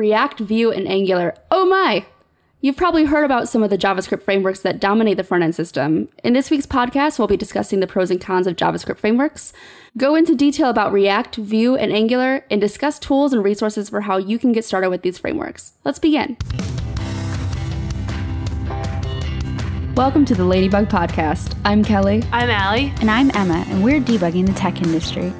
React, Vue, and Angular. Oh my! You've probably heard about some of the JavaScript frameworks that dominate the front-end system. In this week's podcast, we'll be discussing the pros and cons of JavaScript frameworks, go into detail about React, Vue, and Angular, and discuss tools and resources for how you can get started with these frameworks. Let's begin. Welcome to the Ladybug Podcast. I'm Kelly. I'm Allie. And I'm Emma, and we're debugging the tech industry.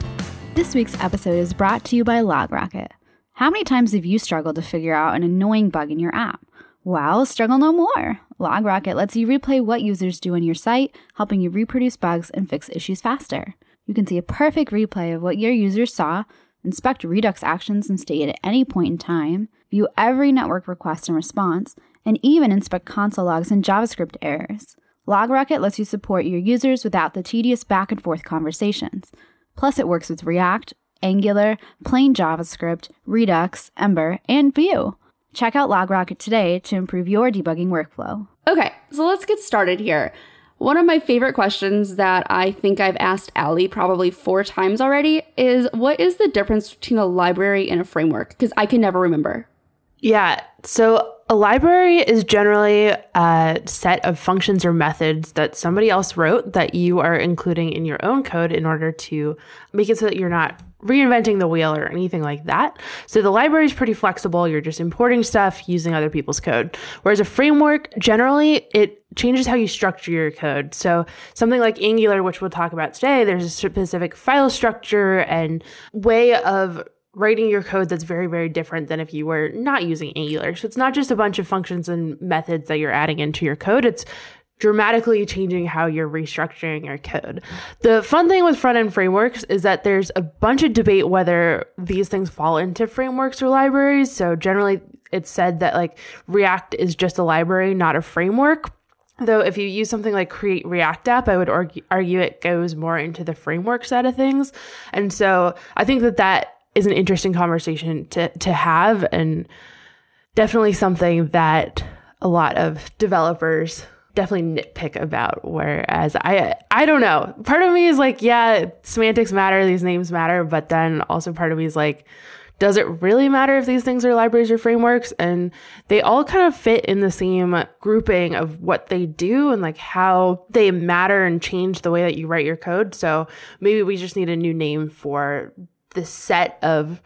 This week's episode is brought to you by LogRocket. How many times have you struggled to figure out an annoying bug in your app? Well, struggle no more. LogRocket lets you replay what users do on your site, helping you reproduce bugs and fix issues faster. You can see a perfect replay of what your users saw, inspect Redux actions and state at any point in time, view every network request and response, and even inspect console logs and JavaScript errors. LogRocket lets you support your users without the tedious back and forth conversations. Plus, it works with React, Angular, plain JavaScript, Redux, Ember, and Vue. Check out LogRocket today to improve your debugging workflow. Okay, so let's get started here. One of my favorite questions that I think I've asked Allie probably 4 times already is, what is the difference between a library and a framework? Because I can never remember. Yeah, so a library is generally a set of functions or methods that somebody else wrote that you are including in your own code in order to make it so that you're not reinventing the wheel or anything like that. So the library is pretty flexible. You're just importing stuff using other people's code. Whereas a framework, generally, it changes how you structure your code. So something like Angular, which we'll talk about today, there's a specific file structure and way of writing your code that's very, very different than if you were not using Angular. So it's not just a bunch of functions and methods that you're adding into your code. It's dramatically changing how you're restructuring your code. The fun thing with front-end frameworks is that there's a bunch of debate whether these things fall into frameworks or libraries. So generally, it's said that like React is just a library, not a framework. Though if you use something like Create React App, I would argue it goes more into the framework side of things. And so I think that is an interesting conversation to have, and definitely something that a lot of developers definitely nitpick about, whereas I don't know. Part of me is like, yeah, semantics matter, these names matter, but then also part of me is like, does it really matter if these things are libraries or frameworks? And they all kind of fit in the same grouping of what they do and like how they matter and change the way that you write your code. So maybe we just need a new name for the set of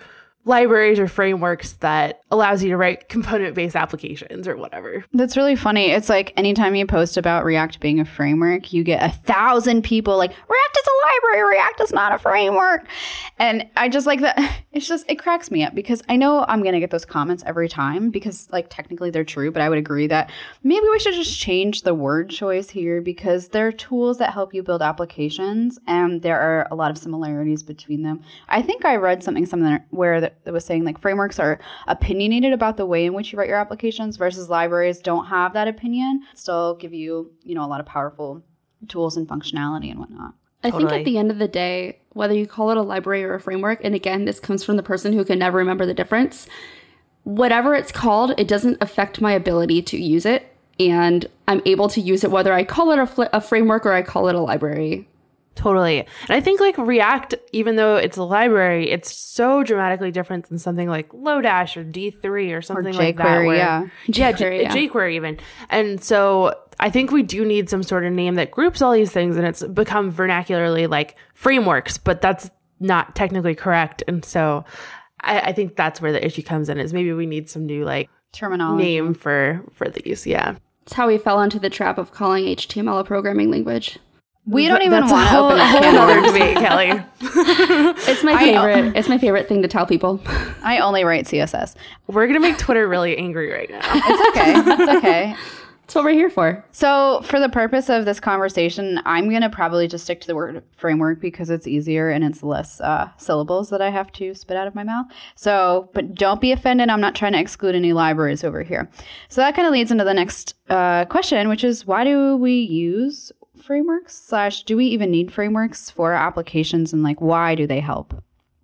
libraries or frameworks that allows you to write component-based applications or whatever. That's really funny. It's like anytime you post about React being a framework, you get 1,000 people like, React is a library, React is not a framework. And I just like that. It's just, it cracks me up because I know I'm going to get those comments every time because like technically they're true, but I would agree that maybe we should just change the word choice here because they're tools that help you build applications and there are a lot of similarities between them. I think I read something where that was saying like frameworks are opinionated about the way in which you write your applications versus libraries don't have that opinion, still give you, you know, a lot of powerful tools and functionality and whatnot. Totally. I think at the end of the day, whether you call it a library or a framework, and again, this comes from the person who can never remember the difference, whatever it's called, it doesn't affect my ability to use it. And I'm able to use it whether I call it a framework or I call it a library. Totally. And I think like React, even though it's a library, it's so dramatically different than something like Lodash or D3 or something or like that. Where, yeah. jQuery even. And so I think we do need some sort of name that groups all these things, and it's become vernacularly like frameworks, but that's not technically correct. And so I think that's where the issue comes in, is maybe we need some new like terminology name for these. Yeah. It's how we fell into the trap of calling HTML a programming language. We don't even want to open a whole other debate, Kelly. It's my favorite. It's my favorite thing to tell people. I only write CSS. We're going to make Twitter really angry right now. It's okay. It's okay. That's what we're here for. So for the purpose of this conversation, I'm going to probably just stick to the word framework because it's easier and it's less syllables that I have to spit out of my mouth. So, but don't be offended. I'm not trying to exclude any libraries over here. So that kind of leads into the next question, which is, why do we use frameworks / do we even need frameworks for our applications, and like why do they help?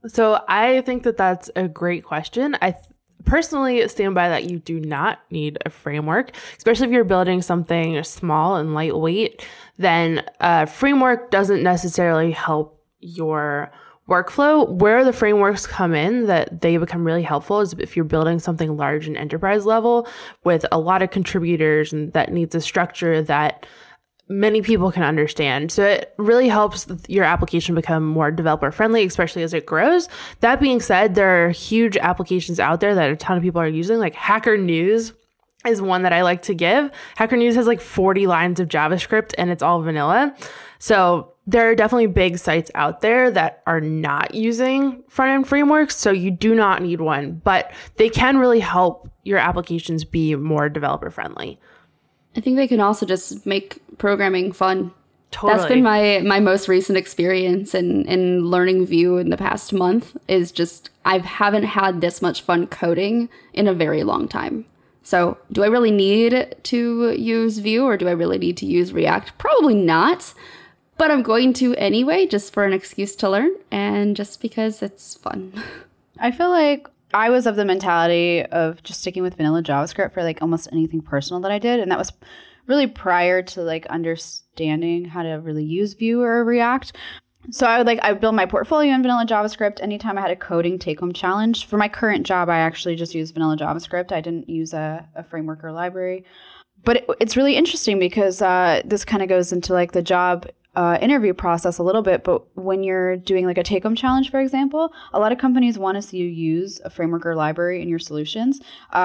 So I think that's a great question. I personally stand by that you do not need a framework, especially if you're building something small and lightweight. Then a framework doesn't necessarily help your workflow, where the frameworks come in that they become really helpful is if you're building something large and enterprise level with a lot of contributors and that needs a structure that many people can understand. So it really helps your application become more developer friendly, especially as it grows. That being said, there are huge applications out there that a ton of people are using, like Hacker News is one that I like to give. Hacker News has like 40 lines of JavaScript and it's all vanilla. So there are definitely big sites out there that are not using front-end frameworks, so you do not need one, but they can really help your applications be more developer-friendly. I think they can also just make programming fun. Totally. That's been my most recent experience in learning Vue in the past month is just I haven't had this much fun coding in a very long time. So do I really need to use Vue or do I really need to use React? Probably not, but I'm going to anyway just for an excuse to learn and just because it's fun. I feel like I was of the mentality of just sticking with vanilla JavaScript for like almost anything personal that I did. And that was really prior to like understanding how to really use Vue or React. So I would build my portfolio in vanilla JavaScript. Anytime I had a coding take-home challenge for my current job, I actually just use vanilla JavaScript. I didn't use a framework or library. But it's really interesting because this kind of goes into like the job interview process a little bit, but when you're doing like a take-home challenge, for example, a lot of companies want to see you use a framework or library in your solutions,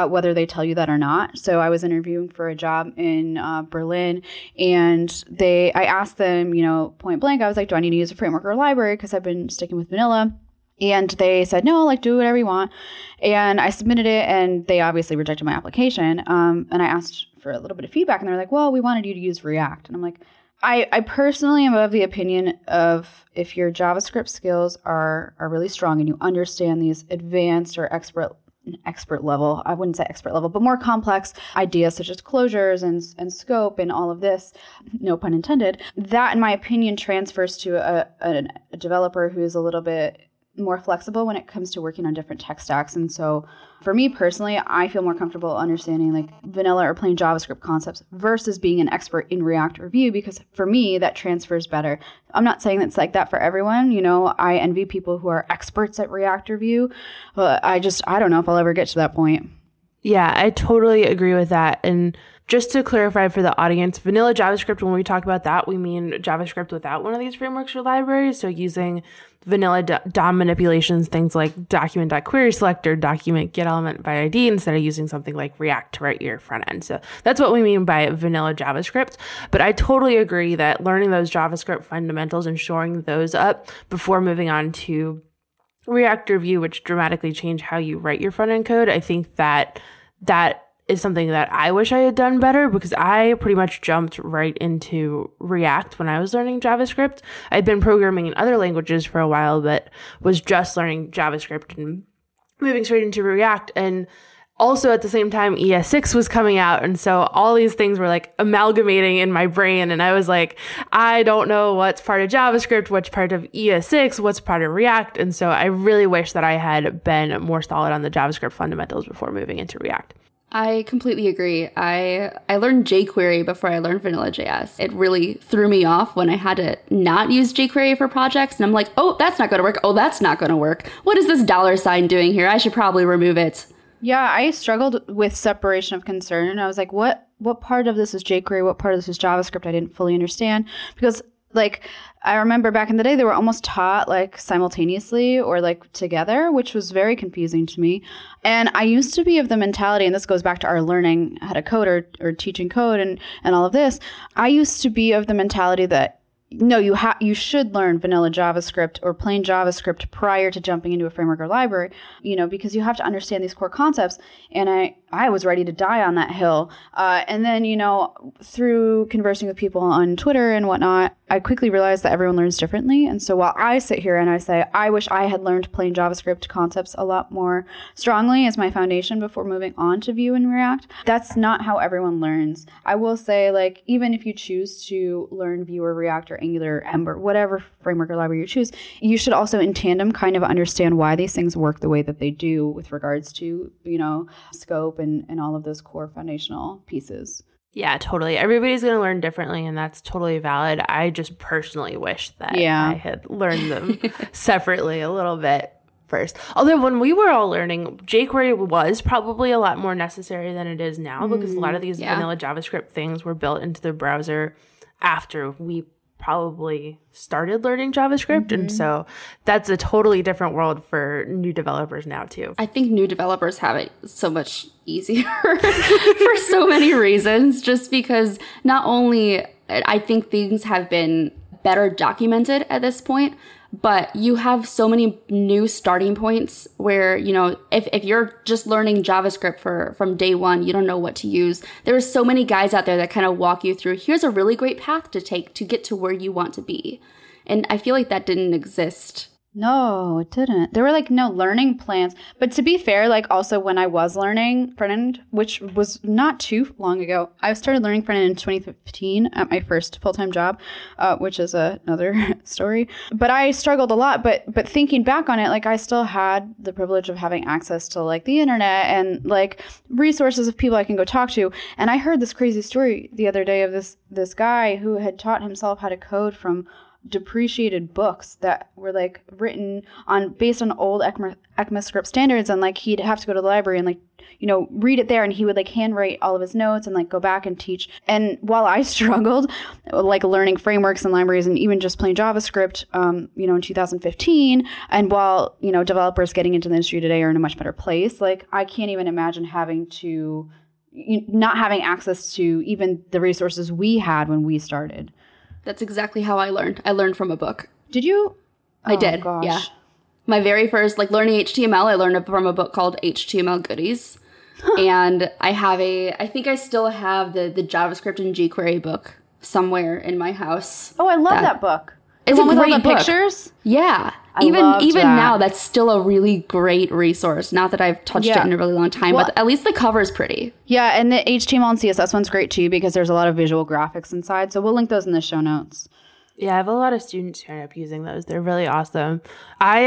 whether they tell you that or not. So I was interviewing for a job in Berlin, and I asked them, you know, point blank, I was like, do I need to use a framework or library? Because I've been sticking with vanilla. And they said, no, like do whatever you want. And I submitted it, and they obviously rejected my application. And I asked for a little bit of feedback, and they're like, well, we wanted you to use React. And I'm like, I personally am of the opinion of if your JavaScript skills are really strong and you understand these advanced or expert level, I wouldn't say expert level, but more complex ideas such as closures and scope and all of this, no pun intended, that in my opinion transfers to a developer who is a little bit more flexible when it comes to working on different tech stacks. And so for me personally, I feel more comfortable understanding like vanilla or plain JavaScript concepts versus being an expert in React or Vue, because for me, that transfers better. I'm not saying that's like that for everyone. You know, I envy people who are experts at React or Vue, but I don't know if I'll ever get to that point. Yeah, I totally agree with that. And just to clarify for the audience, vanilla JavaScript, when we talk about that, we mean JavaScript without one of these frameworks or libraries. So using vanilla DOM manipulations, things like document.querySelector, document getElementById, instead of using something like React to write your front end. So that's what we mean by vanilla JavaScript. But I totally agree that learning those JavaScript fundamentals and shoring those up before moving on to React or Vue, which dramatically change how you write your front end code, I think that is something that I wish I had done better, because I pretty much jumped right into React when I was learning JavaScript. I'd been programming in other languages for a while, but was just learning JavaScript and moving straight into React. And also at the same time, ES6 was coming out. And so all these things were like amalgamating in my brain. And I was like, I don't know what's part of JavaScript, what's part of ES6, what's part of React. And so I really wish that I had been more solid on the JavaScript fundamentals before moving into React. I completely agree. I learned jQuery before I learned Vanilla.js. It really threw me off when I had to not use jQuery for projects. And I'm like, oh, that's not going to work. Oh, that's not going to work. What is this $ sign doing here? I should probably remove it. Yeah, I struggled with separation of concern. And I was like, what part of this is jQuery? What part of this is JavaScript? I didn't fully understand, because like I remember back in the day, they were almost taught like simultaneously or like together, which was very confusing to me. And I used to be of the mentality, and this goes back to our learning how to code or teaching code and all of this. I used to be of the mentality that no, you should learn vanilla JavaScript or plain JavaScript prior to jumping into a framework or library, you know, because you have to understand these core concepts. And I was ready to die on that hill. And then, you know, through conversing with people on Twitter and whatnot, I quickly realized that everyone learns differently. And so while I sit here and I say, I wish I had learned plain JavaScript concepts a lot more strongly as my foundation before moving on to Vue and React, that's not how everyone learns. I will say, like, even if you choose to learn Vue or React or Angular, Ember, whatever framework or library you choose, you should also in tandem kind of understand why these things work the way that they do with regards to, you know, scope and all of those core foundational pieces. Yeah, totally. Everybody's going to learn differently, and that's totally valid. I just personally wish that I had learned them separately a little bit first. Although when we were all learning, jQuery was probably a lot more necessary than it is now because a lot of these vanilla JavaScript things were built into the browser after we probably started learning JavaScript. And so that's a totally different world for new developers now too. I think new developers have it so much easier for so many reasons, just because not only I think things have been better documented at this point, but you have so many new starting points where, you know, if you're just learning JavaScript from day one, you don't know what to use. There are so many guys out there that kind of walk you through, here's a really great path to take to get to where you want to be. And I feel like that didn't exist. No, it didn't. There were like no learning plans. But to be fair, like also when I was learning front-end, which was not too long ago, I started learning front-end in 2015 at my first full-time job, which is another story. But I struggled a lot. But thinking back on it, like I still had the privilege of having access to like the internet and like resources of people I can go talk to. And I heard this crazy story the other day of this guy who had taught himself how to code from depreciated books that were like written on based on old ECMAScript standards, and like he'd have to go to the library and like, you know, read it there, and he would like handwrite all of his notes and like go back and teach. And while I struggled like learning frameworks and libraries and even just plain JavaScript, you know, in 2015, and while, you know, developers getting into the industry today are in a much better place, like I can't even imagine having to not having access to even the resources we had when we started. That's exactly how I learned. I learned from a book. Did you? I did. Gosh. Yeah. My very first, like learning HTML, I learned from a book called HTML Goodies. And I think I still have the JavaScript and jQuery book somewhere in my house. Oh, I love that book. It's a great book. Pictures? Yeah. Even that. Now, that's still a really great resource. Not that I've touched it in a really long time, but at least the cover is pretty. Yeah, and the HTML and CSS one's great too because there's a lot of visual graphics inside. So we'll link those in the show notes. Yeah, I have a lot of students who end up using those. They're really awesome. I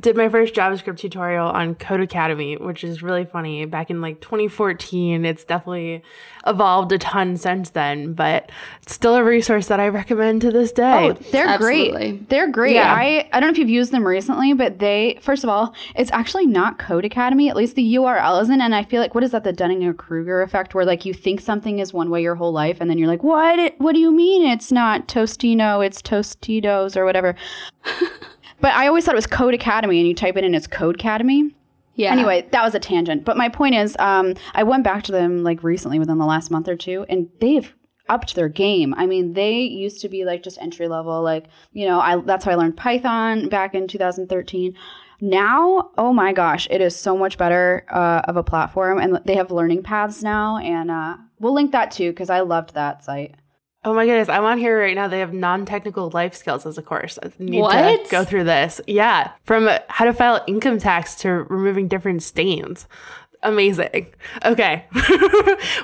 did my first JavaScript tutorial on Codecademy, which is really funny, back in like 2014. It's definitely evolved a ton since then, but it's still a resource that I recommend to this day. Oh, they're absolutely great. They're great. Yeah. I don't know if you've used them recently, but first of all, it's actually not Codecademy. At least the URL isn't. And I feel like, what is that, the Dunning-Kruger effect, where like you think something is one way your whole life, and then you're like, what do you mean? It's not Tostino, it's Tostitos or whatever. But I always thought it was Codecademy, and you type it in, it's Codecademy. Yeah. Anyway, that was a tangent. But my point is, I went back to them like recently within the last month or two, and they've upped their game. I mean, they used to be like just entry level, like, you know, that's how I learned Python back in 2013. Now, oh my gosh, it is so much better of a platform, and they have learning paths now, and we'll link that too because I loved that site. Oh my goodness, I'm on here right now. They have non-technical life skills as a course. I need to go through this. Yeah, from how to file income tax to removing different stains. Amazing. Okay.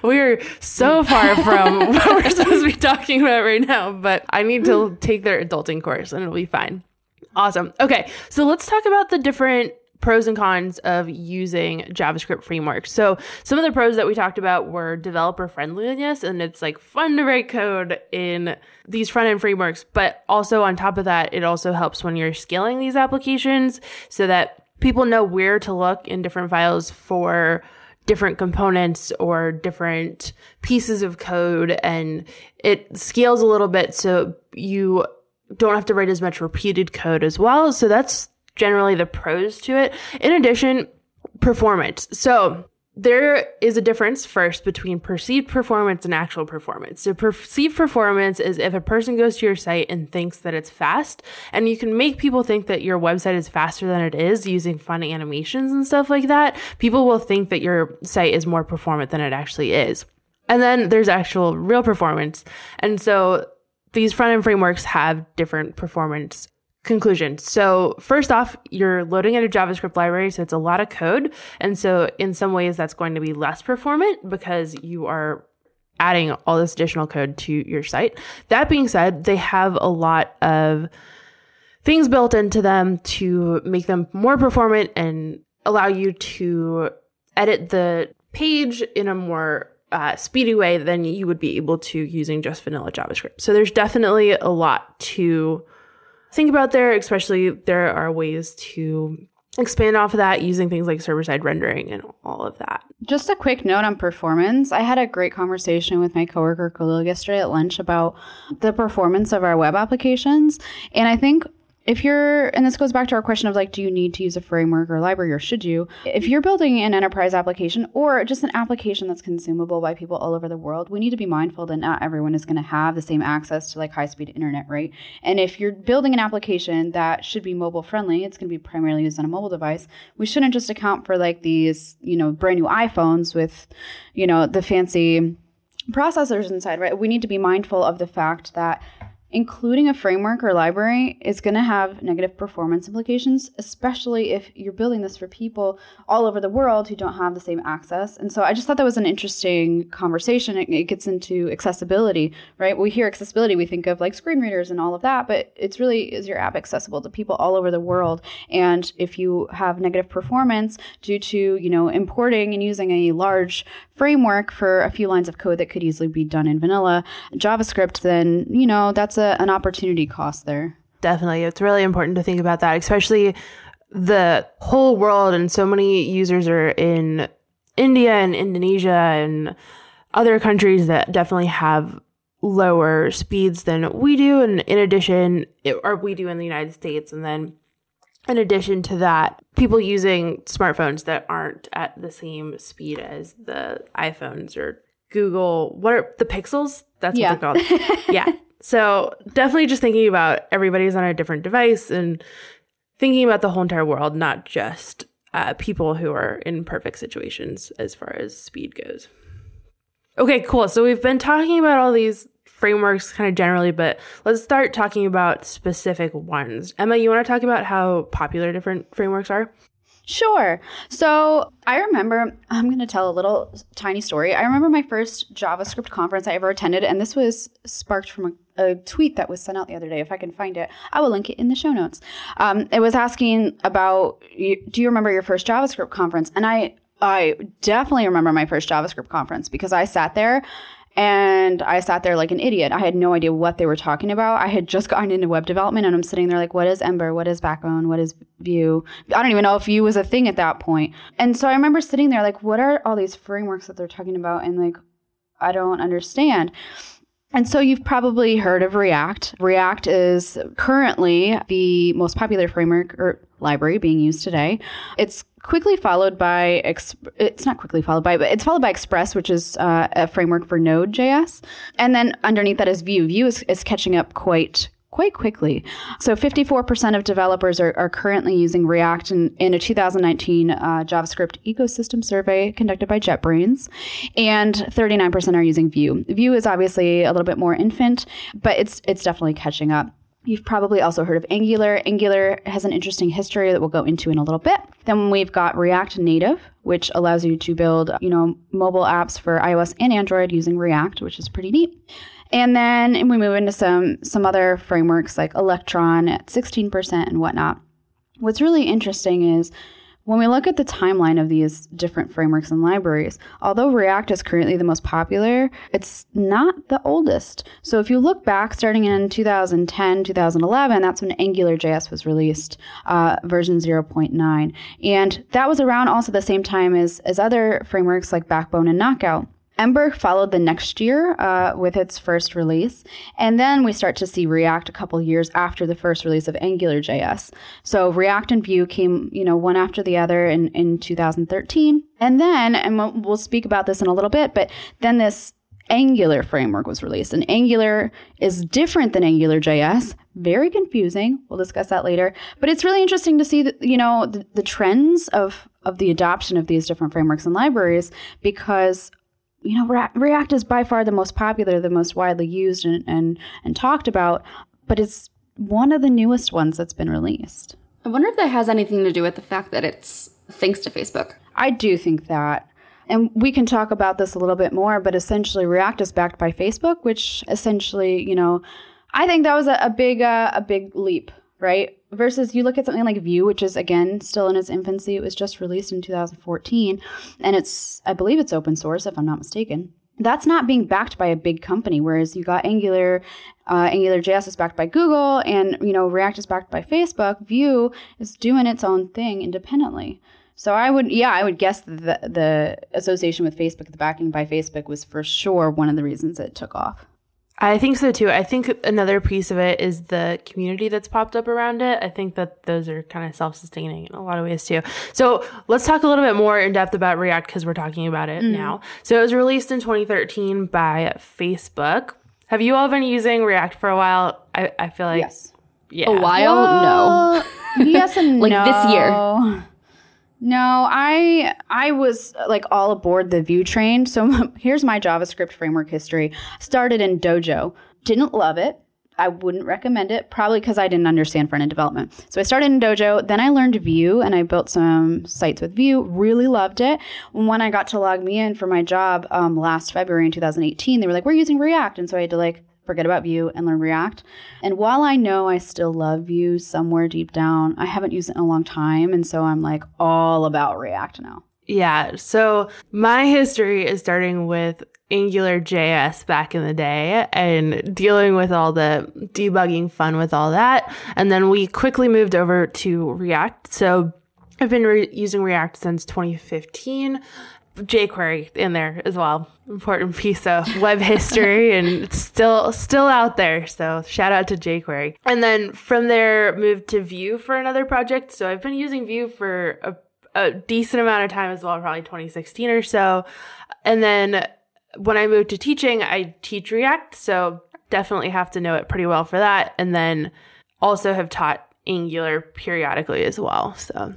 We're so far from what we're supposed to be talking about right now, but I need to take their adulting course and it'll be fine. Awesome. Okay, so let's talk about the different pros and cons of using JavaScript frameworks. So some of the pros that we talked about were developer friendliness, and it's like fun to write code in these front-end frameworks. But also on top of that, it also helps when you're scaling these applications so that people know where to look in different files for different components or different pieces of code. And it scales a little bit so you don't have to write as much repeated code as well. So that's generally the pros to it. In addition, performance. So there is a difference first between perceived performance and actual performance. So perceived performance is if a person goes to your site and thinks that it's fast, and you can make people think that your website is faster than it is using fun animations and stuff like that. People will think that your site is more performant than it actually is. And then there's actual real performance. And so these front-end frameworks have different performance conclusion. So first off, you're loading at a JavaScript library, so it's a lot of code. And so in some ways, that's going to be less performant because you are adding all this additional code to your site. That being said, they have a lot of things built into them to make them more performant and allow you to edit the page in a more speedy way than you would be able to using just vanilla JavaScript. So there's definitely a lot to think about there, especially there are ways to expand off of that using things like server-side rendering and all of that. Just a quick note on performance. I had a great conversation with my coworker Khalil yesterday at lunch about the performance of our web applications. And I think if you're, and this goes back to our question of like, do you need to use a framework or library, or should you? If you're building an enterprise application or just an application that's consumable by people all over the world, we need to be mindful that not everyone is going to have the same access to like high-speed internet, right? And if you're building an application that should be mobile friendly, it's going to be primarily used on a mobile device. We shouldn't just account for like these, you know, brand new iPhones with, you know, the fancy processors inside, right? We need to be mindful of the fact that including a framework or library is going to have negative performance implications, especially if you're building this for people all over the world who don't have the same access. And so I just thought that was an interesting conversation. It gets into accessibility, right? We hear accessibility, we think of like screen readers and all of that, but it's really, is your app accessible to people all over the world? And if you have negative performance due to, you know, importing and using a large framework for a few lines of code that could easily be done in vanilla JavaScript, then, you know, that's an opportunity cost there. Definitely. It's really important to think about that, especially the whole world. And so many users are in India and Indonesia and other countries that definitely have lower speeds than we do. And in addition, or we do in the United States. And then in addition to that, people using smartphones that aren't at the same speed as the iPhones or Google, what are the Pixels? That's what they're called. Yeah. So definitely just thinking about everybody's on a different device and thinking about the whole entire world, not just people who are in perfect situations as far as speed goes. Okay, cool. So we've been talking about all these frameworks kind of generally, but let's start talking about specific ones. Emma, you want to talk about how popular different frameworks are? Sure. So I remember, I'm going to tell a little tiny story. I remember my first JavaScript conference I ever attended, and this was sparked from a tweet that was sent out the other day. If I can find it, I will link it in the show notes. It was asking about, do you remember your first JavaScript conference? And I definitely remember my first JavaScript conference because I sat there like an idiot. I had no idea what they were talking about. I had just gotten into web development and I'm sitting there like, what is Ember? What is Backbone? What is Vue? I don't even know if Vue was a thing at that point. And so I remember sitting there like, what are all these frameworks that they're talking about? And like, I don't understand. And so you've probably heard of React. React is currently the most popular framework or library being used today. It's quickly followed by, it's followed by Express, which is a framework for Node.js. And then underneath that is Vue. Vue is catching up quite quickly. So 54% of developers are currently using React in a 2019 JavaScript ecosystem survey conducted by JetBrains, and 39% are using Vue. Vue is obviously a little bit more infant, but it's definitely catching up. You've probably also heard of Angular. Angular has an interesting history that we'll go into in a little bit. Then we've got React Native, which allows you to build, you know, mobile apps for iOS and Android using React, which is pretty neat. And then we move into some other frameworks like Electron at 16% and whatnot. What's really interesting is when we look at the timeline of these different frameworks and libraries, although React is currently the most popular, it's not the oldest. So if you look back, starting in 2010, 2011, that's when AngularJS was released, version 0.9. And that was around also the same time as other frameworks like Backbone and Knockout. Ember followed the next year with its first release, and then we start to see React a couple years after the first release of AngularJS. So React and Vue came, you know, one after the other in 2013, and then, and we'll speak about this in a little bit, but then this Angular framework was released, and Angular is different than AngularJS. Very confusing. We'll discuss that later. But it's really interesting to see that, you know, the trends of the adoption of these different frameworks and libraries, because you know, React is by far the most popular, the most widely used and talked about, but it's one of the newest ones that's been released. I wonder if that has anything to do with the fact that it's thanks to Facebook. I do think that. And we can talk about this a little bit more, but essentially React is backed by Facebook, which essentially, you know, I think that was a big leap, right? Versus you look at something like Vue, which is, again, still in its infancy. It was just released in 2014, and I believe it's open source, if I'm not mistaken. That's not being backed by a big company, whereas you got Angular, AngularJS is backed by Google, and React is backed by Facebook. Vue is doing its own thing independently. So I would guess that the association with Facebook, the backing by Facebook, was for sure one of the reasons it took off. I think so too. I think another piece of it is the community that's popped up around it. I think that those are kind of self-sustaining in a lot of ways too. So let's talk a little bit more in depth about React because we're talking about it now. So it was released in 2013 by Facebook. Have you all been using React for a while? I feel like... Yes. Yeah. A while? Well, no. Yes and like no. Like this year. No, I was like all aboard the Vue train. So here's my JavaScript framework history. Started in Dojo. Didn't love it. I wouldn't recommend it, probably because I didn't understand front-end development. So I started in Dojo. Then I learned Vue, and I built some sites with Vue. Really loved it. When I got to LogMeIn for my job last February in 2018, they were like, we're using React. And so I had to forget about Vue and learn React. And while I know I still love Vue somewhere deep down, I haven't used it in a long time. And so I'm all about React now. Yeah. So my history is starting with AngularJS back in the day and dealing with all the debugging fun with all that. And then we quickly moved over to React. So I've been using React since 2015. jQuery in there as well. Important piece of web history, and it's still out there. So shout out to jQuery. And then from there, moved to Vue for another project. So I've been using Vue for a decent amount of time as well, probably 2016 or so. And then when I moved to teaching, I teach React. So definitely have to know it pretty well for that. And then also have taught Angular periodically as well. So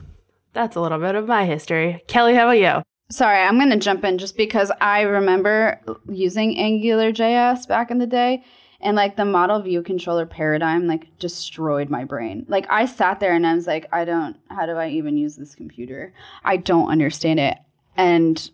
that's a little bit of my history. Kelly, how about you? Sorry, I'm going to jump in just because I remember using AngularJS back in the day, and the model view controller paradigm destroyed my brain. I sat there and I was like, how do I even use this computer? I don't understand it. And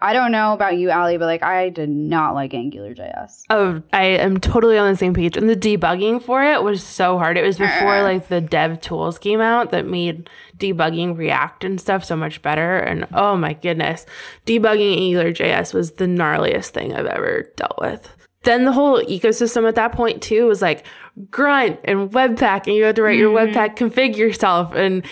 I don't know about you, Allie, but I did not like AngularJS. Oh, I am totally on the same page. And the debugging for it was so hard. It was before the dev tools came out that made debugging React and stuff so much better. And oh my goodness, debugging AngularJS was the gnarliest thing I've ever dealt with. Then the whole ecosystem at that point too was Grunt and Webpack, and you had to write your Webpack config yourself. And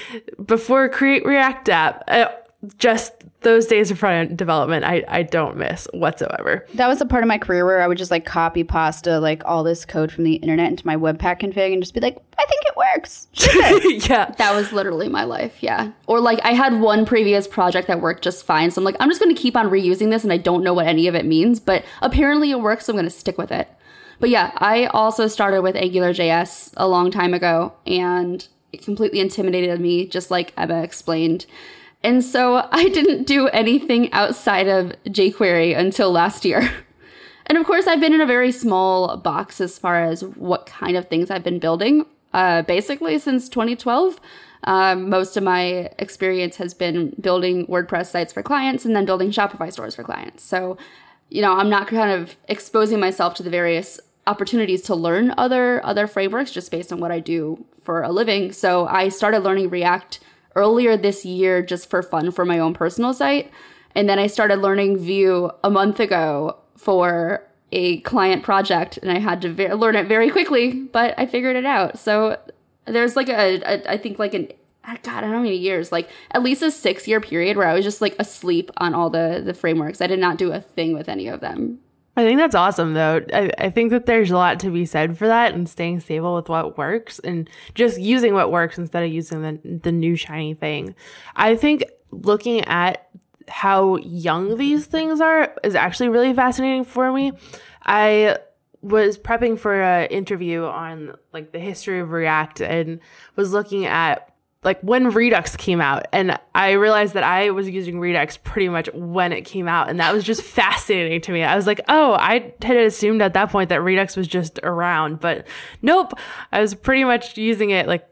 before Create React App, just those days of front-end development, I don't miss whatsoever. That was a part of my career where I would just copy-pasta all this code from the internet into my Webpack config and just be like, I think it works. Yeah. That was literally my life, yeah. Or I had one previous project that worked just fine, so I'm I'm just going to keep on reusing this and I don't know what any of it means, but apparently it works, so I'm going to stick with it. But yeah, I also started with AngularJS a long time ago, and it completely intimidated me, just like Emma explained. And so I didn't do anything outside of jQuery until last year. And of course, I've been in a very small box as far as what kind of things I've been building, basically since 2012. Most of my experience has been building WordPress sites for clients and then building Shopify stores for clients. So, I'm not kind of exposing myself to the various opportunities to learn other frameworks just based on what I do for a living. So I started learning React earlier this year just for fun for my own personal site. And then I started learning Vue a month ago for a client project, and I had to learn it very quickly, but I figured it out. So there's I don't know how many years, at least a 6-year period where I was just asleep on all the frameworks. I did not do a thing with any of them. I think that's awesome, though. I think that there's a lot to be said for that and staying stable with what works and just using what works instead of using the new shiny thing. I think looking at how young these things are is actually really fascinating for me. I was prepping for an interview on the history of React and was looking at when Redux came out, and I realized that I was using Redux pretty much when it came out, and that was just fascinating to me. I was like, oh, I had assumed at that point that Redux was just around, but nope, I was pretty much using it a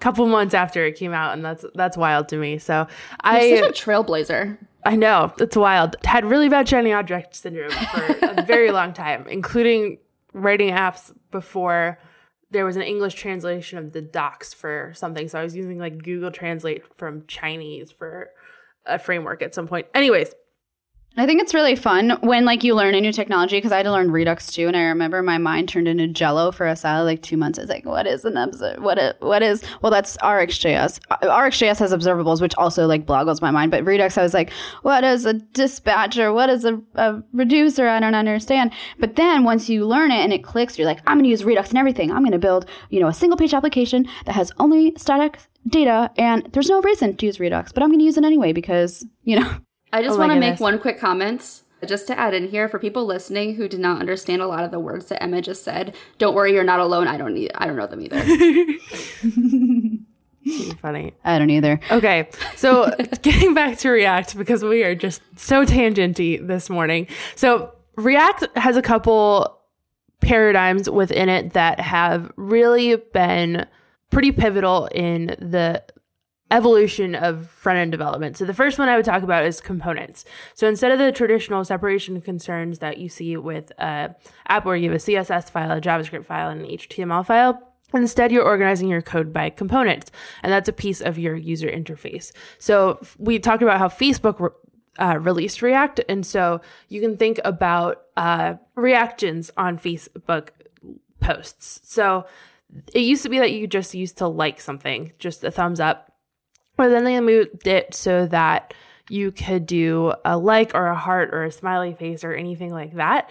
couple months after it came out, and that's wild to me. So you're such a trailblazer. I know, it's wild. Had really bad shiny object syndrome for a very long time, including writing apps before there was an English translation of the docs for something. So I was using Google Translate from Chinese for a framework at some point. Anyways, I think it's really fun when like you learn a new technology, because I had to learn Redux too, and I remember my mind turned into Jello for a solid like 2 months. It's like, what is an observer? What is? Well, that's RxJS. RxJS has observables, which also like boggles my mind. But Redux, I was like, what is a dispatcher? What is a reducer? I don't understand. But then once you learn it and it clicks, you're like, I'm going to use Redux and everything. I'm going to build, you know, a single page application that has only static data, and there's no reason to use Redux, but I'm going to use it anyway because, you know. I just want to make one quick comment just to add in here for people listening who did not understand a lot of the words that Emma just said. Don't worry, you're not alone. I don't know them either. Funny. I don't either. Okay, so getting back to React, because we are just so tangenty this morning. So React has a couple paradigms within it that have really been pretty pivotal in the evolution of front-end development. So the first one I would talk about is components. So instead of the traditional separation concerns that you see with an app where you have a CSS file, a JavaScript file, and an HTML file, instead you're organizing your code by components, and that's a piece of your user interface. So we talked about how Facebook released React, and so you can think about reactions on Facebook posts. So it used to be that you just used to like something, just a thumbs up. But then they moved it so that you could do a like or a heart or a smiley face or anything like that.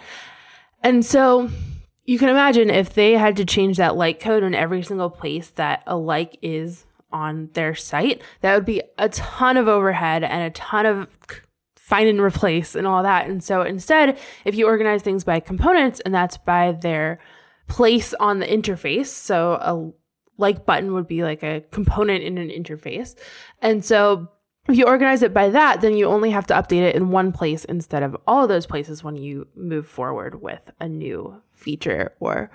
And so you can imagine if they had to change that like code in every single place that a like is on their site, that would be a ton of overhead and a ton of find and replace and all that. And so instead, if you organize things by components, and that's by their place on the interface, so a like button would be like a component in an interface. And so if you organize it by that, then you only have to update it in one place instead of all of those places when you move forward with a new feature or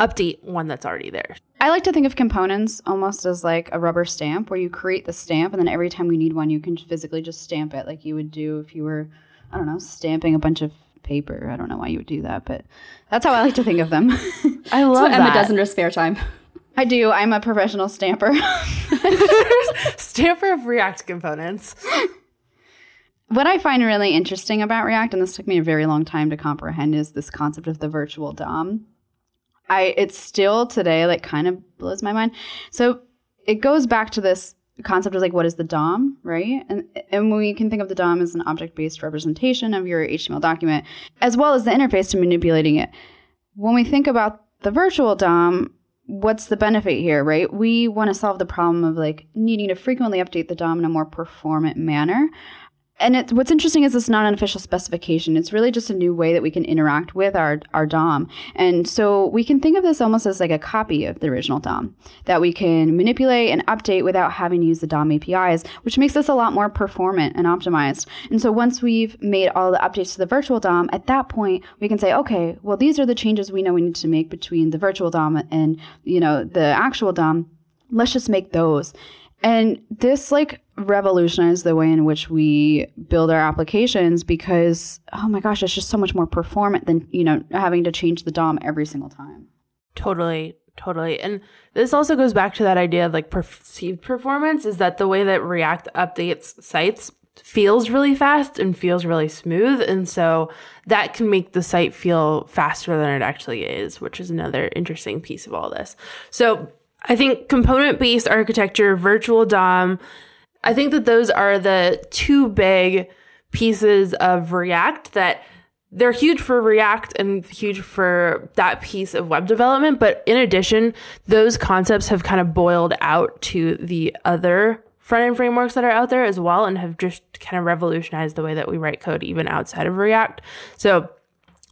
update one that's already there. I like to think of components almost as like a rubber stamp where you create the stamp, and then every time you need one, you can physically just stamp it like you would do if you were, I don't know, stamping a bunch of paper. I don't know why you would do that, but that's how I like to think of them. I love what Emma does in her spare time. I do. I'm a professional stamper. Stamper of React components. What I find really interesting about React, and this took me a very long time to comprehend, is this concept of the virtual DOM. It's still today, like, kind of blows my mind. So it goes back to this concept of, like, what is the DOM, right? And we can think of the DOM as an object-based representation of your HTML document, as well as the interface to manipulating it. When we think about the virtual DOM, what's the benefit here, right? We want to solve the problem of like needing to frequently update the DOM in a more performant manner. And what's interesting is it's not an official specification. It's really just a new way that we can interact with our DOM. And so we can think of this almost as like a copy of the original DOM that we can manipulate and update without having to use the DOM APIs, which makes us a lot more performant and optimized. And so once we've made all the updates to the virtual DOM, at that point, we can say, okay, well, these are the changes we know we need to make between the virtual DOM and, you know, the actual DOM. Let's just make those. And this like revolutionized the way in which we build our applications because, oh my gosh, it's just so much more performant than, you know, having to change the DOM every single time. Totally. And this also goes back to that idea of like perceived performance, is that the way that React updates sites feels really fast and feels really smooth. And so that can make the site feel faster than it actually is, which is another interesting piece of all this. So I think component-based architecture, virtual DOM, I think that those are the two big pieces of React that they're huge for React and huge for that piece of web development. But in addition, those concepts have kind of boiled out to the other front-end frameworks that are out there as well and have just kind of revolutionized the way that we write code even outside of React. So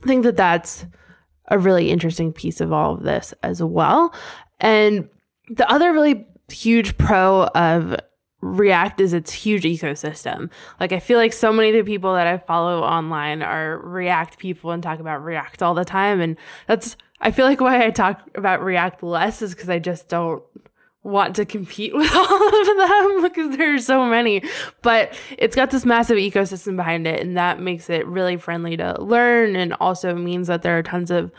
I think that that's a really interesting piece of all of this as well. And the other really huge pro of React is its huge ecosystem. Like, I feel like so many of the people that I follow online are React people and talk about React all the time. And that's, I feel like why I talk about React less is because I just don't want to compete with all of them because there are so many. But it's got this massive ecosystem behind it, and that makes it really friendly to learn and also means that there are tons of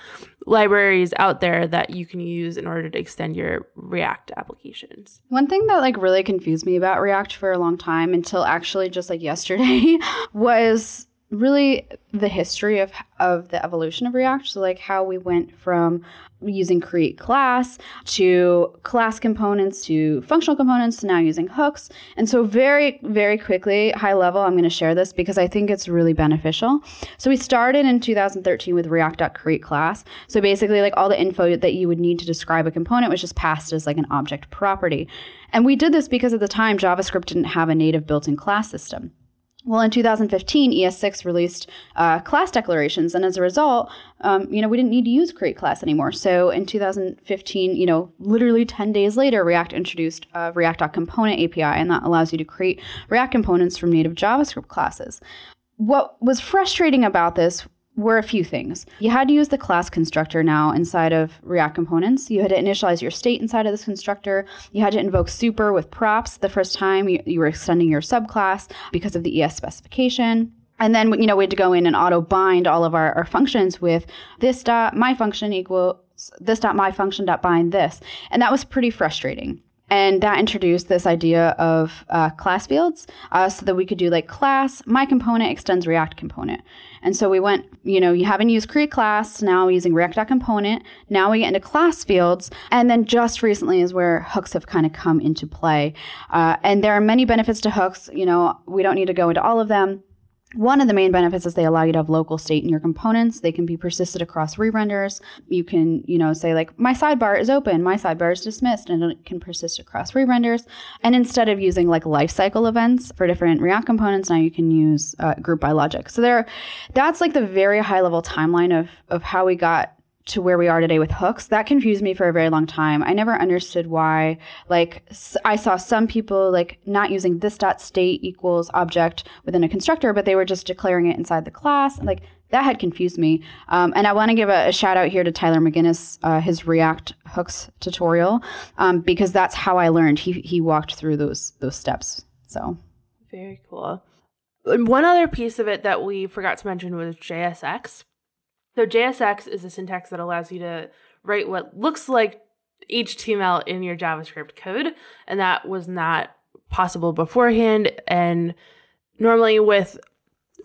libraries out there that you can use in order to extend your React applications. One thing that like really confused me about React for a long time until actually just like yesterday was really the history of the evolution of React. So like how we went from using create class to class components to functional components to now using hooks. And so very, very quickly, high level, I'm going to share this because I think it's really beneficial. So we started in 2013 with react.create class. So basically like all the info that you would need to describe a component was just passed as like an object property. And we did this because at the time, JavaScript didn't have a native built-in class system. Well, in 2015, ES6 released class declarations, and as a result, we didn't need to use create class anymore. So in 2015, literally 10 days later, React introduced React.component API, and that allows you to create React components from native JavaScript classes. What was frustrating about this were a few things. You had to use the class constructor now inside of React components. You had to initialize your state inside of this constructor. You had to invoke super with props the first time you were extending your subclass because of the ES specification. And then, we had to go in and auto bind all of our functions with this dot my function equal this dot my function dot bind this. And that was pretty frustrating. And that introduced this idea of class fields so that we could do like class, my component extends React component. And so we went, you haven't used create class, now using React.component. Now we get into class fields. And then just recently is where hooks have kind of come into play. And there are many benefits to hooks. We don't need to go into all of them. One of the main benefits is they allow you to have local state in your components. They can be persisted across re-renders. You can, say like, my sidebar is open, my sidebar is dismissed, and it can persist across re-renders. And instead of using like lifecycle events for different React components, now you can use group by logic. So that's like the very high level timeline of how we got to where we are today with hooks. That confused me for a very long time. I never understood why, I saw some people not using this dot state equals object within a constructor, but they were just declaring it inside the class. That had confused me. And I want to give a shout out here to Tyler McGinnis, his React hooks tutorial, because that's how I learned. He walked through those steps. So very cool. And one other piece of it that we forgot to mention was JSX. So JSX is a syntax that allows you to write what looks like HTML in your JavaScript code, and that was not possible beforehand. And normally with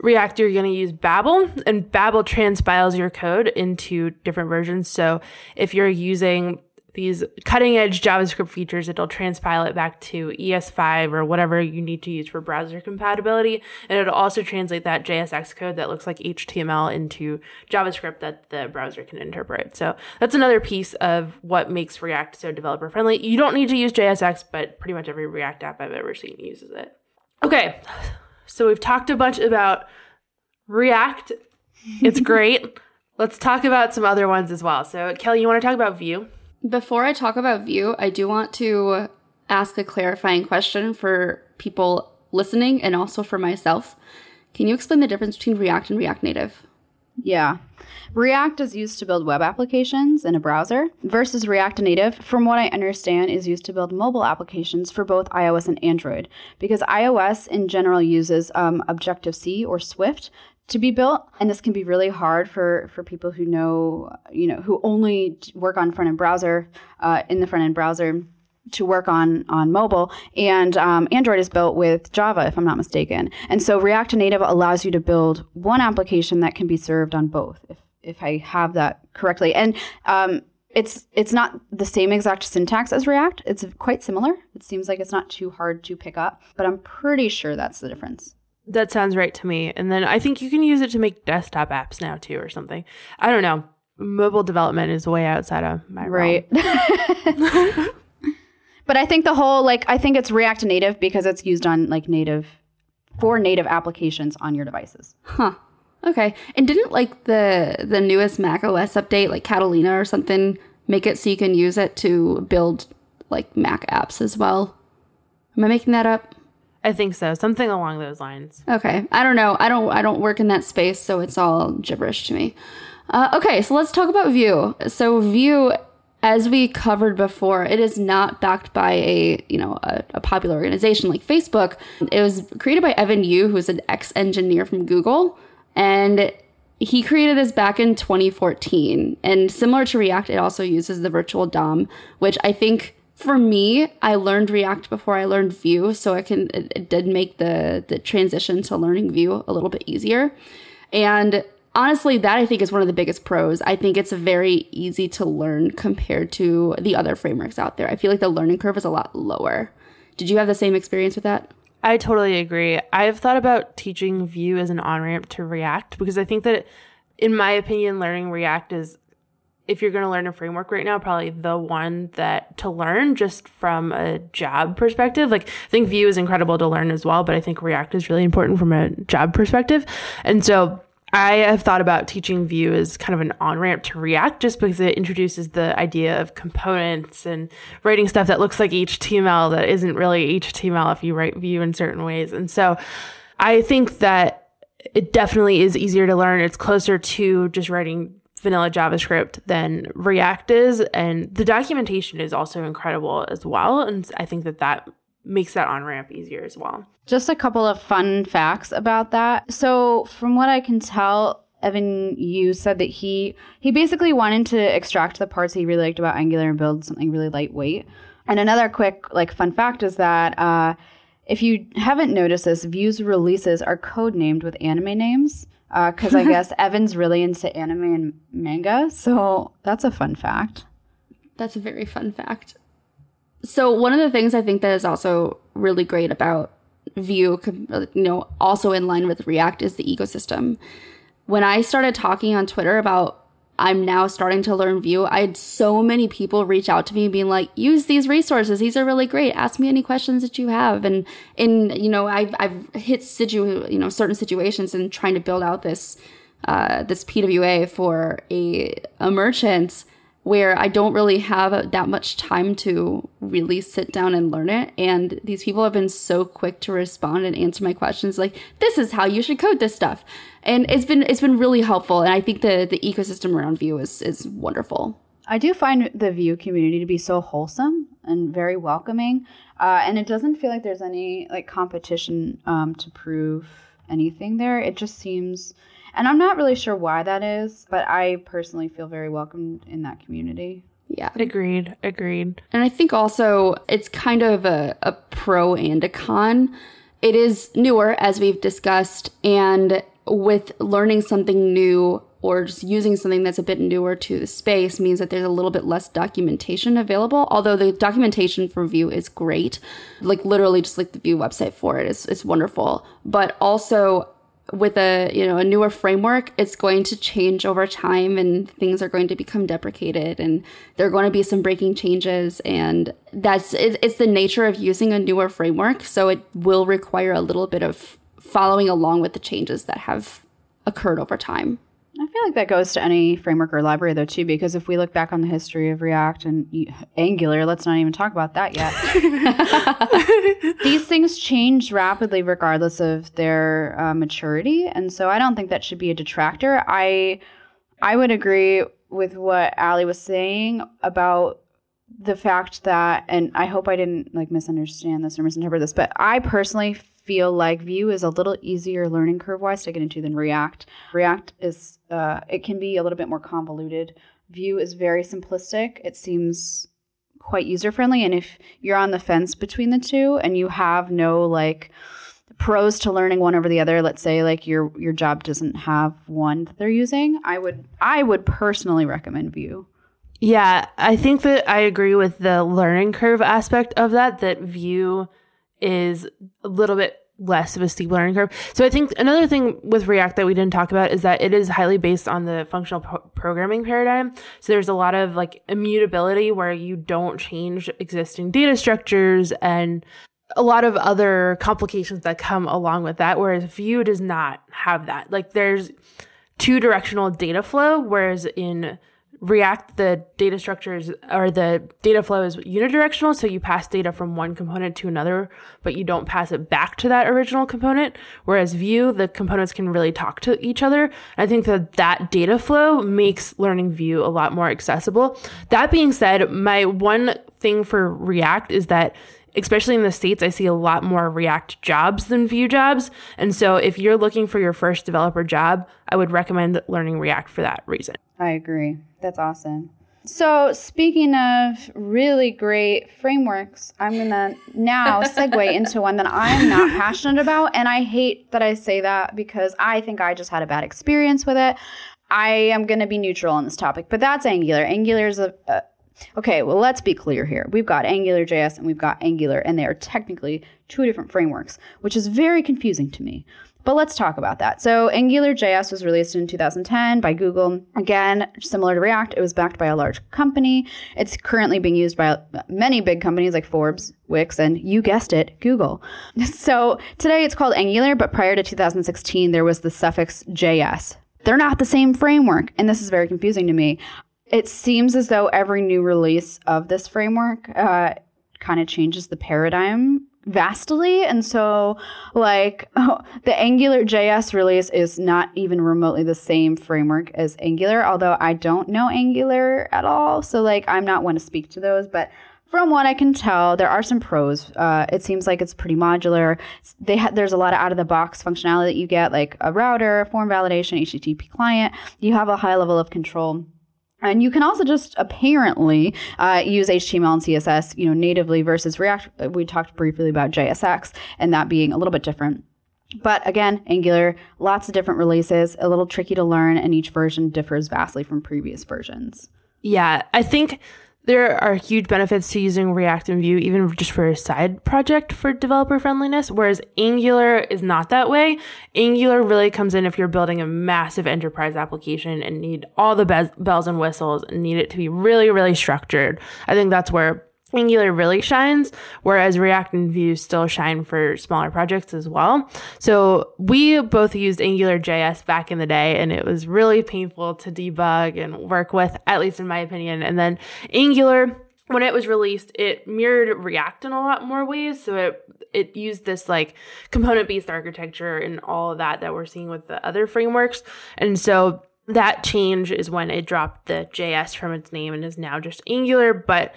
React, you're going to use Babel, and Babel transpiles your code into different versions. So if you're using these cutting-edge JavaScript features, it'll transpile it back to ES5 or whatever you need to use for browser compatibility. And it'll also translate that JSX code that looks like HTML into JavaScript that the browser can interpret. So that's another piece of what makes React so developer-friendly. You don't need to use JSX, but pretty much every React app I've ever seen uses it. Okay, so we've talked a bunch about React. It's great. Let's talk about some other ones as well. So Kelly, you want to talk about Vue? Before I talk about Vue, I do want to ask a clarifying question for people listening and also for myself. Can you explain the difference between React and React Native? Yeah. React is used to build web applications in a browser versus React Native, from what I understand, is used to build mobile applications for both iOS and Android, because iOS in general uses Objective-C or Swift to be built. And this can be really hard for people who who only work on front-end browser, in the front-end browser to work on mobile. And Android is built with Java, if I'm not mistaken. And so React Native allows you to build one application that can be served on both, if I have that correctly. And it's not the same exact syntax as React. It's quite similar. It seems like it's not too hard to pick up, but I'm pretty sure that's the difference. That sounds right to me. And then I think you can use it to make desktop apps now too or something. I don't know. Mobile development is way outside of my realm. Right. But I think the whole, I think it's React Native because it's used on native applications on your devices. Huh. Okay. And didn't the newest Mac OS update, like Catalina or something, make it so you can use it to build Mac apps as well? Am I making that up? I think so. Something along those lines. Okay. I don't know. I don't work in that space, so it's all gibberish to me. Okay. So let's talk about Vue. So Vue, as we covered before, it is not backed by a popular organization like Facebook. It was created by Evan You, who's an ex-engineer from Google, and he created this back in 2014. And similar to React, it also uses the virtual DOM, which I think for me, I learned React before I learned Vue, so it did make the transition to learning Vue a little bit easier. And honestly, that I think is one of the biggest pros. I think it's very easy to learn compared to the other frameworks out there. I feel like the learning curve is a lot lower. Did you have the same experience with that? I totally agree. I've thought about teaching Vue as an on-ramp to React because I think that, in my opinion, learning React is, if you're going to learn a framework right now, probably the one that to learn just from a job perspective. Like, I think Vue is incredible to learn as well, but I think React is really important from a job perspective. And so I have thought about teaching Vue as kind of an on-ramp to React just because it introduces the idea of components and writing stuff that looks like HTML that isn't really HTML if you write Vue in certain ways. And so I think that it definitely is easier to learn. It's closer to just writing vanilla JavaScript than React is. And the documentation is also incredible as well. And I think that that makes that on-ramp easier as well. Just a couple of fun facts about that. So from what I can tell, Evan You said that he basically wanted to extract the parts he really liked about Angular and build something really lightweight. And another quick fun fact is that if you haven't noticed this, Vue's releases are codenamed with anime names because I guess Evan's really into anime and manga. So that's a fun fact. That's a very fun fact. So one of the things I think that is also really great about Vue, also in line with React, is the ecosystem. When I started talking on Twitter about I'm now starting to learn Vue, I had so many people reach out to me being like, use these resources. These are really great. Ask me any questions that you have. And I've hit certain situations and trying to build out this PWA for a merchant where I don't really have that much time to really sit down and learn it. And these people have been so quick to respond and answer my questions like, this is how you should code this stuff. And it's been really helpful. And I think the ecosystem around Vue is wonderful. I do find the Vue community to be so wholesome and very welcoming. And it doesn't feel like there's any competition to prove anything there. It just seems... And I'm not really sure why that is, but I personally feel very welcomed in that community. Yeah. Agreed. And I think also it's kind of a pro and a con. It is newer, as we've discussed, and with learning something new or just using something that's a bit newer to the space means that there's a little bit less documentation available, although the documentation for Vue is great. Literally just the Vue website for it is wonderful. But also... with a newer framework, it's going to change over time and things are going to become deprecated and there are going to be some breaking changes. And it's the nature of using a newer framework. So it will require a little bit of following along with the changes that have occurred over time. I feel like that goes to any framework or library, though, too, because if we look back on the history of React and Angular, let's not even talk about that yet. These things change rapidly regardless of their maturity. And so I don't think that should be a detractor. I would agree with what Allie was saying about the fact that, and I hope I didn't misunderstand this or misinterpret this, but I personally feel like Vue is a little easier learning curve-wise to get into than React. React is, it can be a little bit more convoluted. Vue is very simplistic. It seems quite user-friendly. And if you're on the fence between the two and you have no, pros to learning one over the other, let's say, your job doesn't have one that they're using, I would personally recommend Vue. Yeah, I think that I agree with the learning curve aspect of that Vue is a little bit less of a steep learning curve. So I think another thing with React that we didn't talk about is that it is highly based on the functional programming paradigm. So there's a lot of immutability where you don't change existing data structures and a lot of other complications that come along with that, whereas Vue does not have that. There's two directional data flow, whereas in React, the data structures or the data flow is unidirectional, so you pass data from one component to another, but you don't pass it back to that original component. Whereas Vue, the components can really talk to each other. I think that data flow makes learning Vue a lot more accessible. That being said, my one thing for React is that, especially in the States, I see a lot more React jobs than Vue jobs. And so if you're looking for your first developer job, I would recommend learning React for that reason. I agree. That's awesome. So speaking of really great frameworks, I'm going to now segue into one that I'm not passionate about. And I hate that I say that because I think I just had a bad experience with it. I am going to be neutral on this topic, but that's Angular. Angular is okay, well, let's be clear here. We've got AngularJS and we've got Angular, and they are technically two different frameworks, which is very confusing to me. But let's talk about that. So AngularJS was released in 2010 by Google. Again, similar to React, it was backed by a large company. It's currently being used by many big companies like Forbes, Wix, and you guessed it, Google. So today it's called Angular, but prior to 2016, there was the suffix JS. They're not the same framework, and this is very confusing to me. It seems as though every new release of this framework kind of changes the paradigm vastly. And so, like, the AngularJS release is not even remotely the same framework as Angular, although I don't know Angular at all. So, like, I'm not one to speak to those. But from what I can tell, there are some pros. It seems like it's pretty modular. There's a lot of out-of-the-box functionality that you get, like a router, form validation, HTTP client. You have a high level of control. And you can also just apparently use HTML and CSS, you know, natively versus React. We talked briefly about JSX and that being a little bit different. But again, Angular, lots of different releases, a little tricky to learn, and each version differs vastly from previous versions. Yeah, I think there are huge benefits to using React and Vue, even just for a side project for developer friendliness, whereas Angular is not that way. Angular really comes in if you're building a massive enterprise application and need all the bells and whistles and need it to be really, really structured. I think that's where Angular really shines, whereas React and Vue still shine for smaller projects as well. So we both used AngularJS back in the day, and it was really painful to debug and work with, at least in my opinion. And then Angular, when it was released, it mirrored React in a lot more ways. So it used this like component-based architecture and all of that we're seeing with the other frameworks. And so that change is when it dropped the JS from its name and is now just Angular, but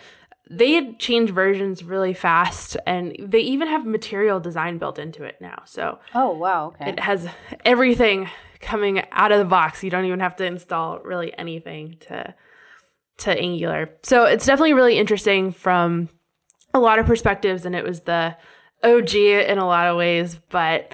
they change versions really fast, and they even have material design built into it now. So, oh wow, okay. It has everything coming out of the box. You don't even have to install really anything to Angular. So it's definitely really interesting from a lot of perspectives, and it was the OG in a lot of ways, but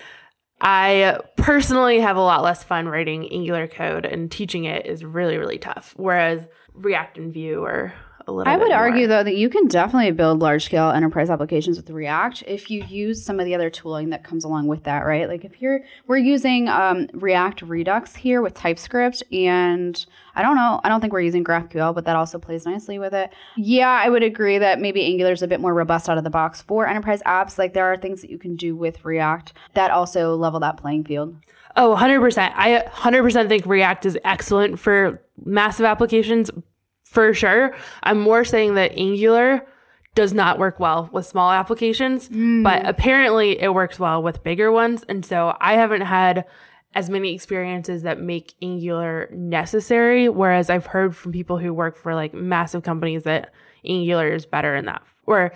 I personally have a lot less fun writing Angular code, and teaching it is really, really tough, whereas React and Vue are I would argue, though, that you can definitely build large-scale enterprise applications with React if you use some of the other tooling that comes along with that, right? Like if we're using React Redux here with TypeScript, and I don't think we're using GraphQL, but that also plays nicely with it. Yeah, I would agree that maybe Angular is a bit more robust out of the box for enterprise apps. Like there are things that you can do with React that also level that playing field. Oh, 100%. I 100% think React is excellent for massive applications. For sure. I'm more saying that Angular does not work well with small applications, but apparently it works well with bigger ones. And so I haven't had as many experiences that make Angular necessary, whereas I've heard from people who work for like massive companies that Angular is better in that, or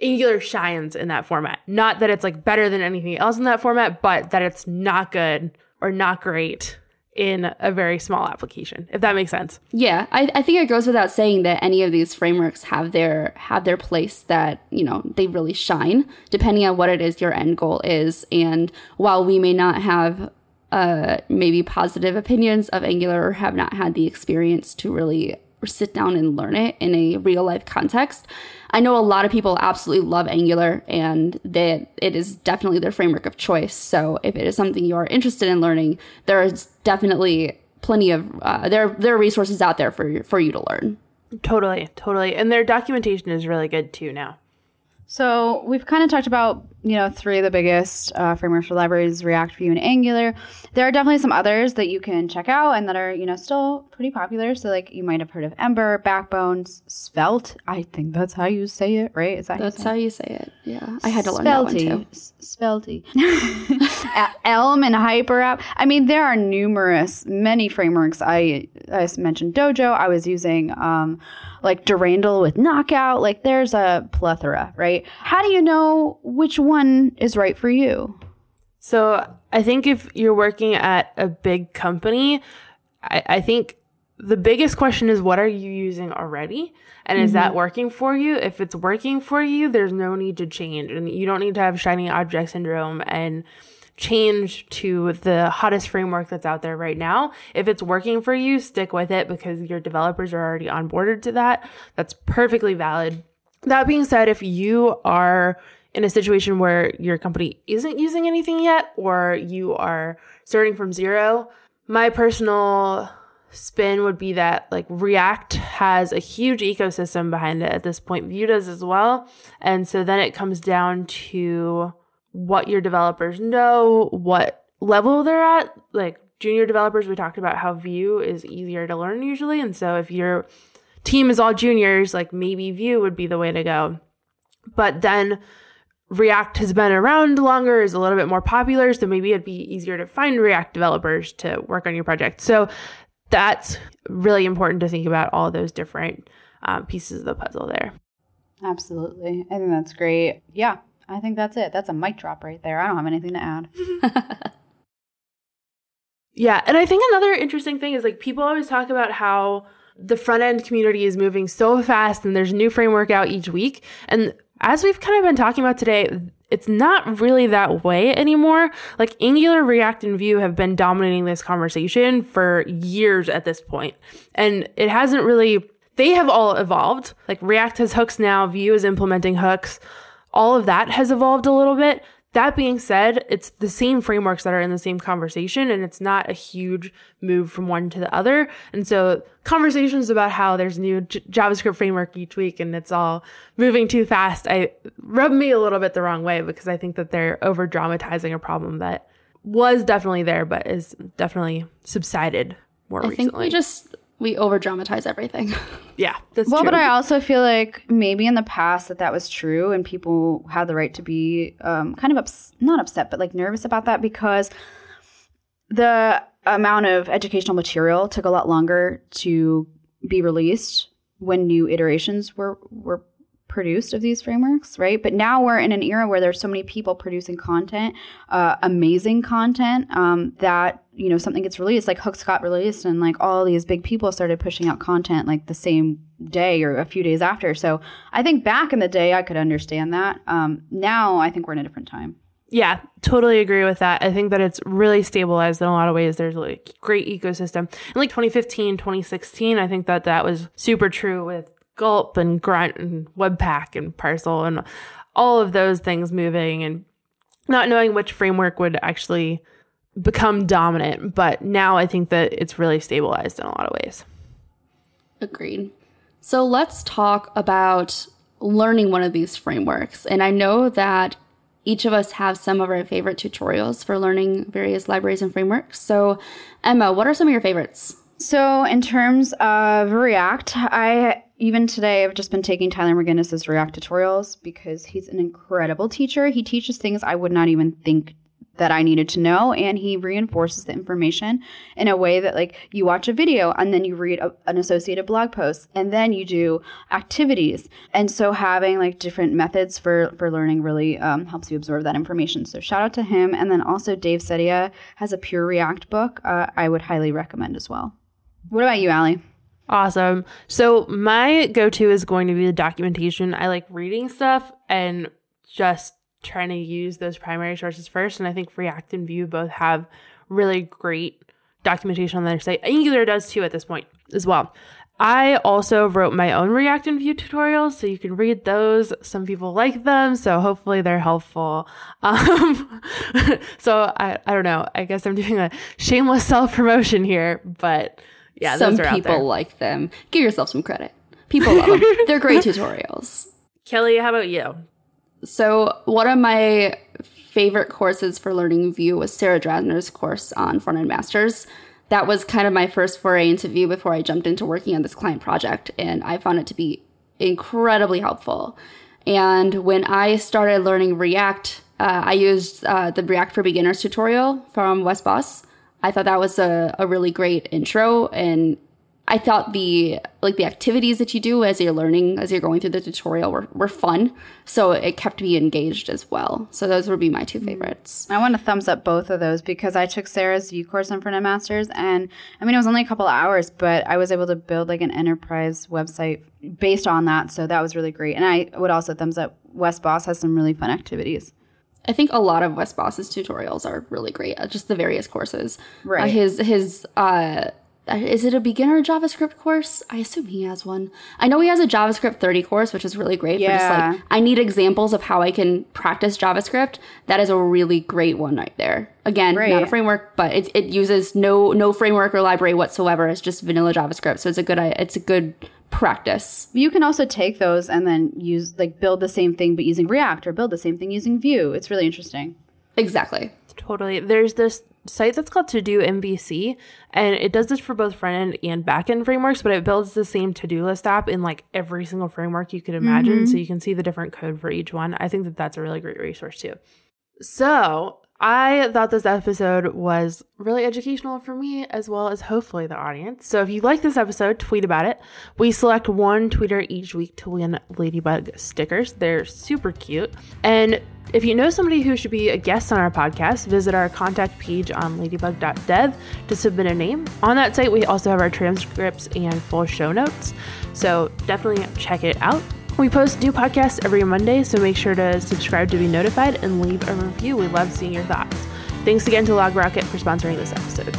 Angular shines in that format. Not that it's like better than anything else in that format, but that it's not good or not great in a very small application, if that makes sense. Yeah, I think it goes without saying that any of these frameworks have their place that, you know, they really shine depending on what it is your end goal is. And while we may not have maybe positive opinions of Angular or have not had the experience to really sit down and learn it in a real life context, I know a lot of people absolutely love Angular and it is definitely their framework of choice. So if it is something you are interested in learning, there is definitely plenty of there are resources out there for you to learn. Totally. And their documentation is really good too now. So we've kind of talked about, you know, three of the biggest frameworks for libraries, React, Vue, and Angular. There are definitely some others that you can check out and that are, you know, still pretty popular. So like you might have heard of Ember, Backbone, Svelte. I think that's how you say it, right? That's how you say it. Yeah. I had to learn that one too. Svelte. Elm and HyperApp. I mean, there are many frameworks. I mentioned Dojo. I was using like Durandal with Knockout. Like there's a plethora, right? How do you know which one is right for you? So I think if you're working at a big company, I think the biggest question is, what are you using already? And is that working for you? If it's working for you, there's no need to change. And you don't need to have shiny object syndrome and change to the hottest framework that's out there right now. If it's working for you, stick with it because your developers are already onboarded to that. That's perfectly valid. That being said, if you are in a situation where your company isn't using anything yet, or you are starting from zero, my personal spin would be that like React has a huge ecosystem behind it at this point. Vue does as well. And so then it comes down to what your developers know, what level they're at. Like junior developers, we talked about how Vue is easier to learn usually. And so if your team is all juniors, like maybe Vue would be the way to go. But then React has been around longer, is a little bit more popular. So maybe it'd be easier to find React developers to work on your project. So that's really important to think about all those different pieces of the puzzle there. Absolutely. I think that's great. Yeah, I think that's it. That's a mic drop right there. I don't have anything to add. Yeah, and I think another interesting thing is like people always talk about how the front end community is moving so fast and there's a new framework out each week. And as we've kind of been talking about today, it's not really that way anymore. Like Angular, React, and Vue have been dominating this conversation for years at this point. And it hasn't really, they have all evolved. Like React has hooks now, Vue is implementing hooks. All of that has evolved a little bit. That being said, it's the same frameworks that are in the same conversation, and it's not a huge move from one to the other. And so conversations about how there's new JavaScript framework each week and it's all moving too fast, I rub me a little bit the wrong way because I think that they're over dramatizing a problem that was definitely there but is definitely subsided more recently. I think we over dramatize everything. Yeah, that's true. Well, but I also feel like maybe in the past that was true and people had the right to be kind of not upset, but like nervous about that because the amount of educational material took a lot longer to be released when new iterations were produced of these frameworks, right? But now we're in an era where there's so many people producing content, amazing content, that, you know, something gets released, like hooks got released and like all these big people started pushing out content like the same day or a few days after. So I think back in the day, I could understand that. Now I think we're in a different time. Yeah, totally agree with that. I think that it's really stabilized in a lot of ways. There's like a great ecosystem. In like 2015, 2016, I think that was super true with Gulp and Grunt and Webpack and Parcel and all of those things moving and not knowing which framework would actually become dominant. But now I think that it's really stabilized in a lot of ways. Agreed. So let's talk about learning one of these frameworks. And I know that each of us have some of our favorite tutorials for learning various libraries and frameworks. So Emma, what are some of your favorites? So in terms of React, even today, I've just been taking Tyler McGinnis' React tutorials because he's an incredible teacher. He teaches things I would not even think that I needed to know, and he reinforces the information in a way that, like, you watch a video and then you read an associated blog post and then you do activities. And so having, like, different methods for learning really helps you absorb that information. So shout out to him. And then also Dave Sedia has a Pure React book I would highly recommend as well. What about you, Allie? Awesome. So my go-to is going to be the documentation. I like reading stuff and just trying to use those primary sources first. And I think React and Vue both have really great documentation on their site. Angular does too at this point as well. I also wrote my own React and Vue tutorials, so you can read those. Some people like them, so hopefully they're helpful. So I don't know. I guess I'm doing a shameless self-promotion here, but yeah, some people like them. Give yourself some credit. People love them. They're great tutorials. Kelly, how about you? So one of my favorite courses for learning Vue was Sarah Drasner's course on Front-End Masters. That was kind of my first foray into Vue before I jumped into working on this client project, and I found it to be incredibly helpful. And when I started learning React, I used the React for Beginners tutorial from Wes Bos. I thought that was a really great intro, and I thought the activities that you do as you're learning, as you're going through the tutorial were fun. So it kept me engaged as well. So those would be my two favorites. I want to thumbs up both of those because I took Sarah's Vue course on Front-End Masters. And I mean, it was only a couple of hours, but I was able to build like an enterprise website based on that. So that was really great. And I would also thumbs up Wes Bos has some really fun activities. I think a lot of Wes Bos's tutorials are really great. Just the various courses. Right. His is it a beginner JavaScript course? I assume he has one. I know he has a JavaScript 30 course, which is really great. Yeah. For just like, I need examples of how I can practice JavaScript. That is a really great one right there. Again, not a framework, but it uses no framework or library whatsoever. It's just vanilla JavaScript. So it's a good practice. You can also take those and then use build the same thing but using React, or build the same thing using Vue. It's really interesting. Exactly. Totally. There's this site that's called To-Do MVC, and it does this for both front-end and back-end frameworks, but it builds the same to-do list app in every single framework you could imagine, so you can see the different code for each one. I think that that's a really great resource too. So I thought this episode was really educational for me as well as hopefully the audience. So if you like this episode, tweet about it. We select one tweeter each week to win Ladybug stickers. They're super cute. And if you know somebody who should be a guest on our podcast, visit our contact page on ladybug.dev to submit a name. On that site, we also have our transcripts and full show notes. So definitely check it out. We post new podcasts every Monday, so make sure to subscribe to be notified and leave a review. We love seeing your thoughts. Thanks again to LogRocket for sponsoring this episode.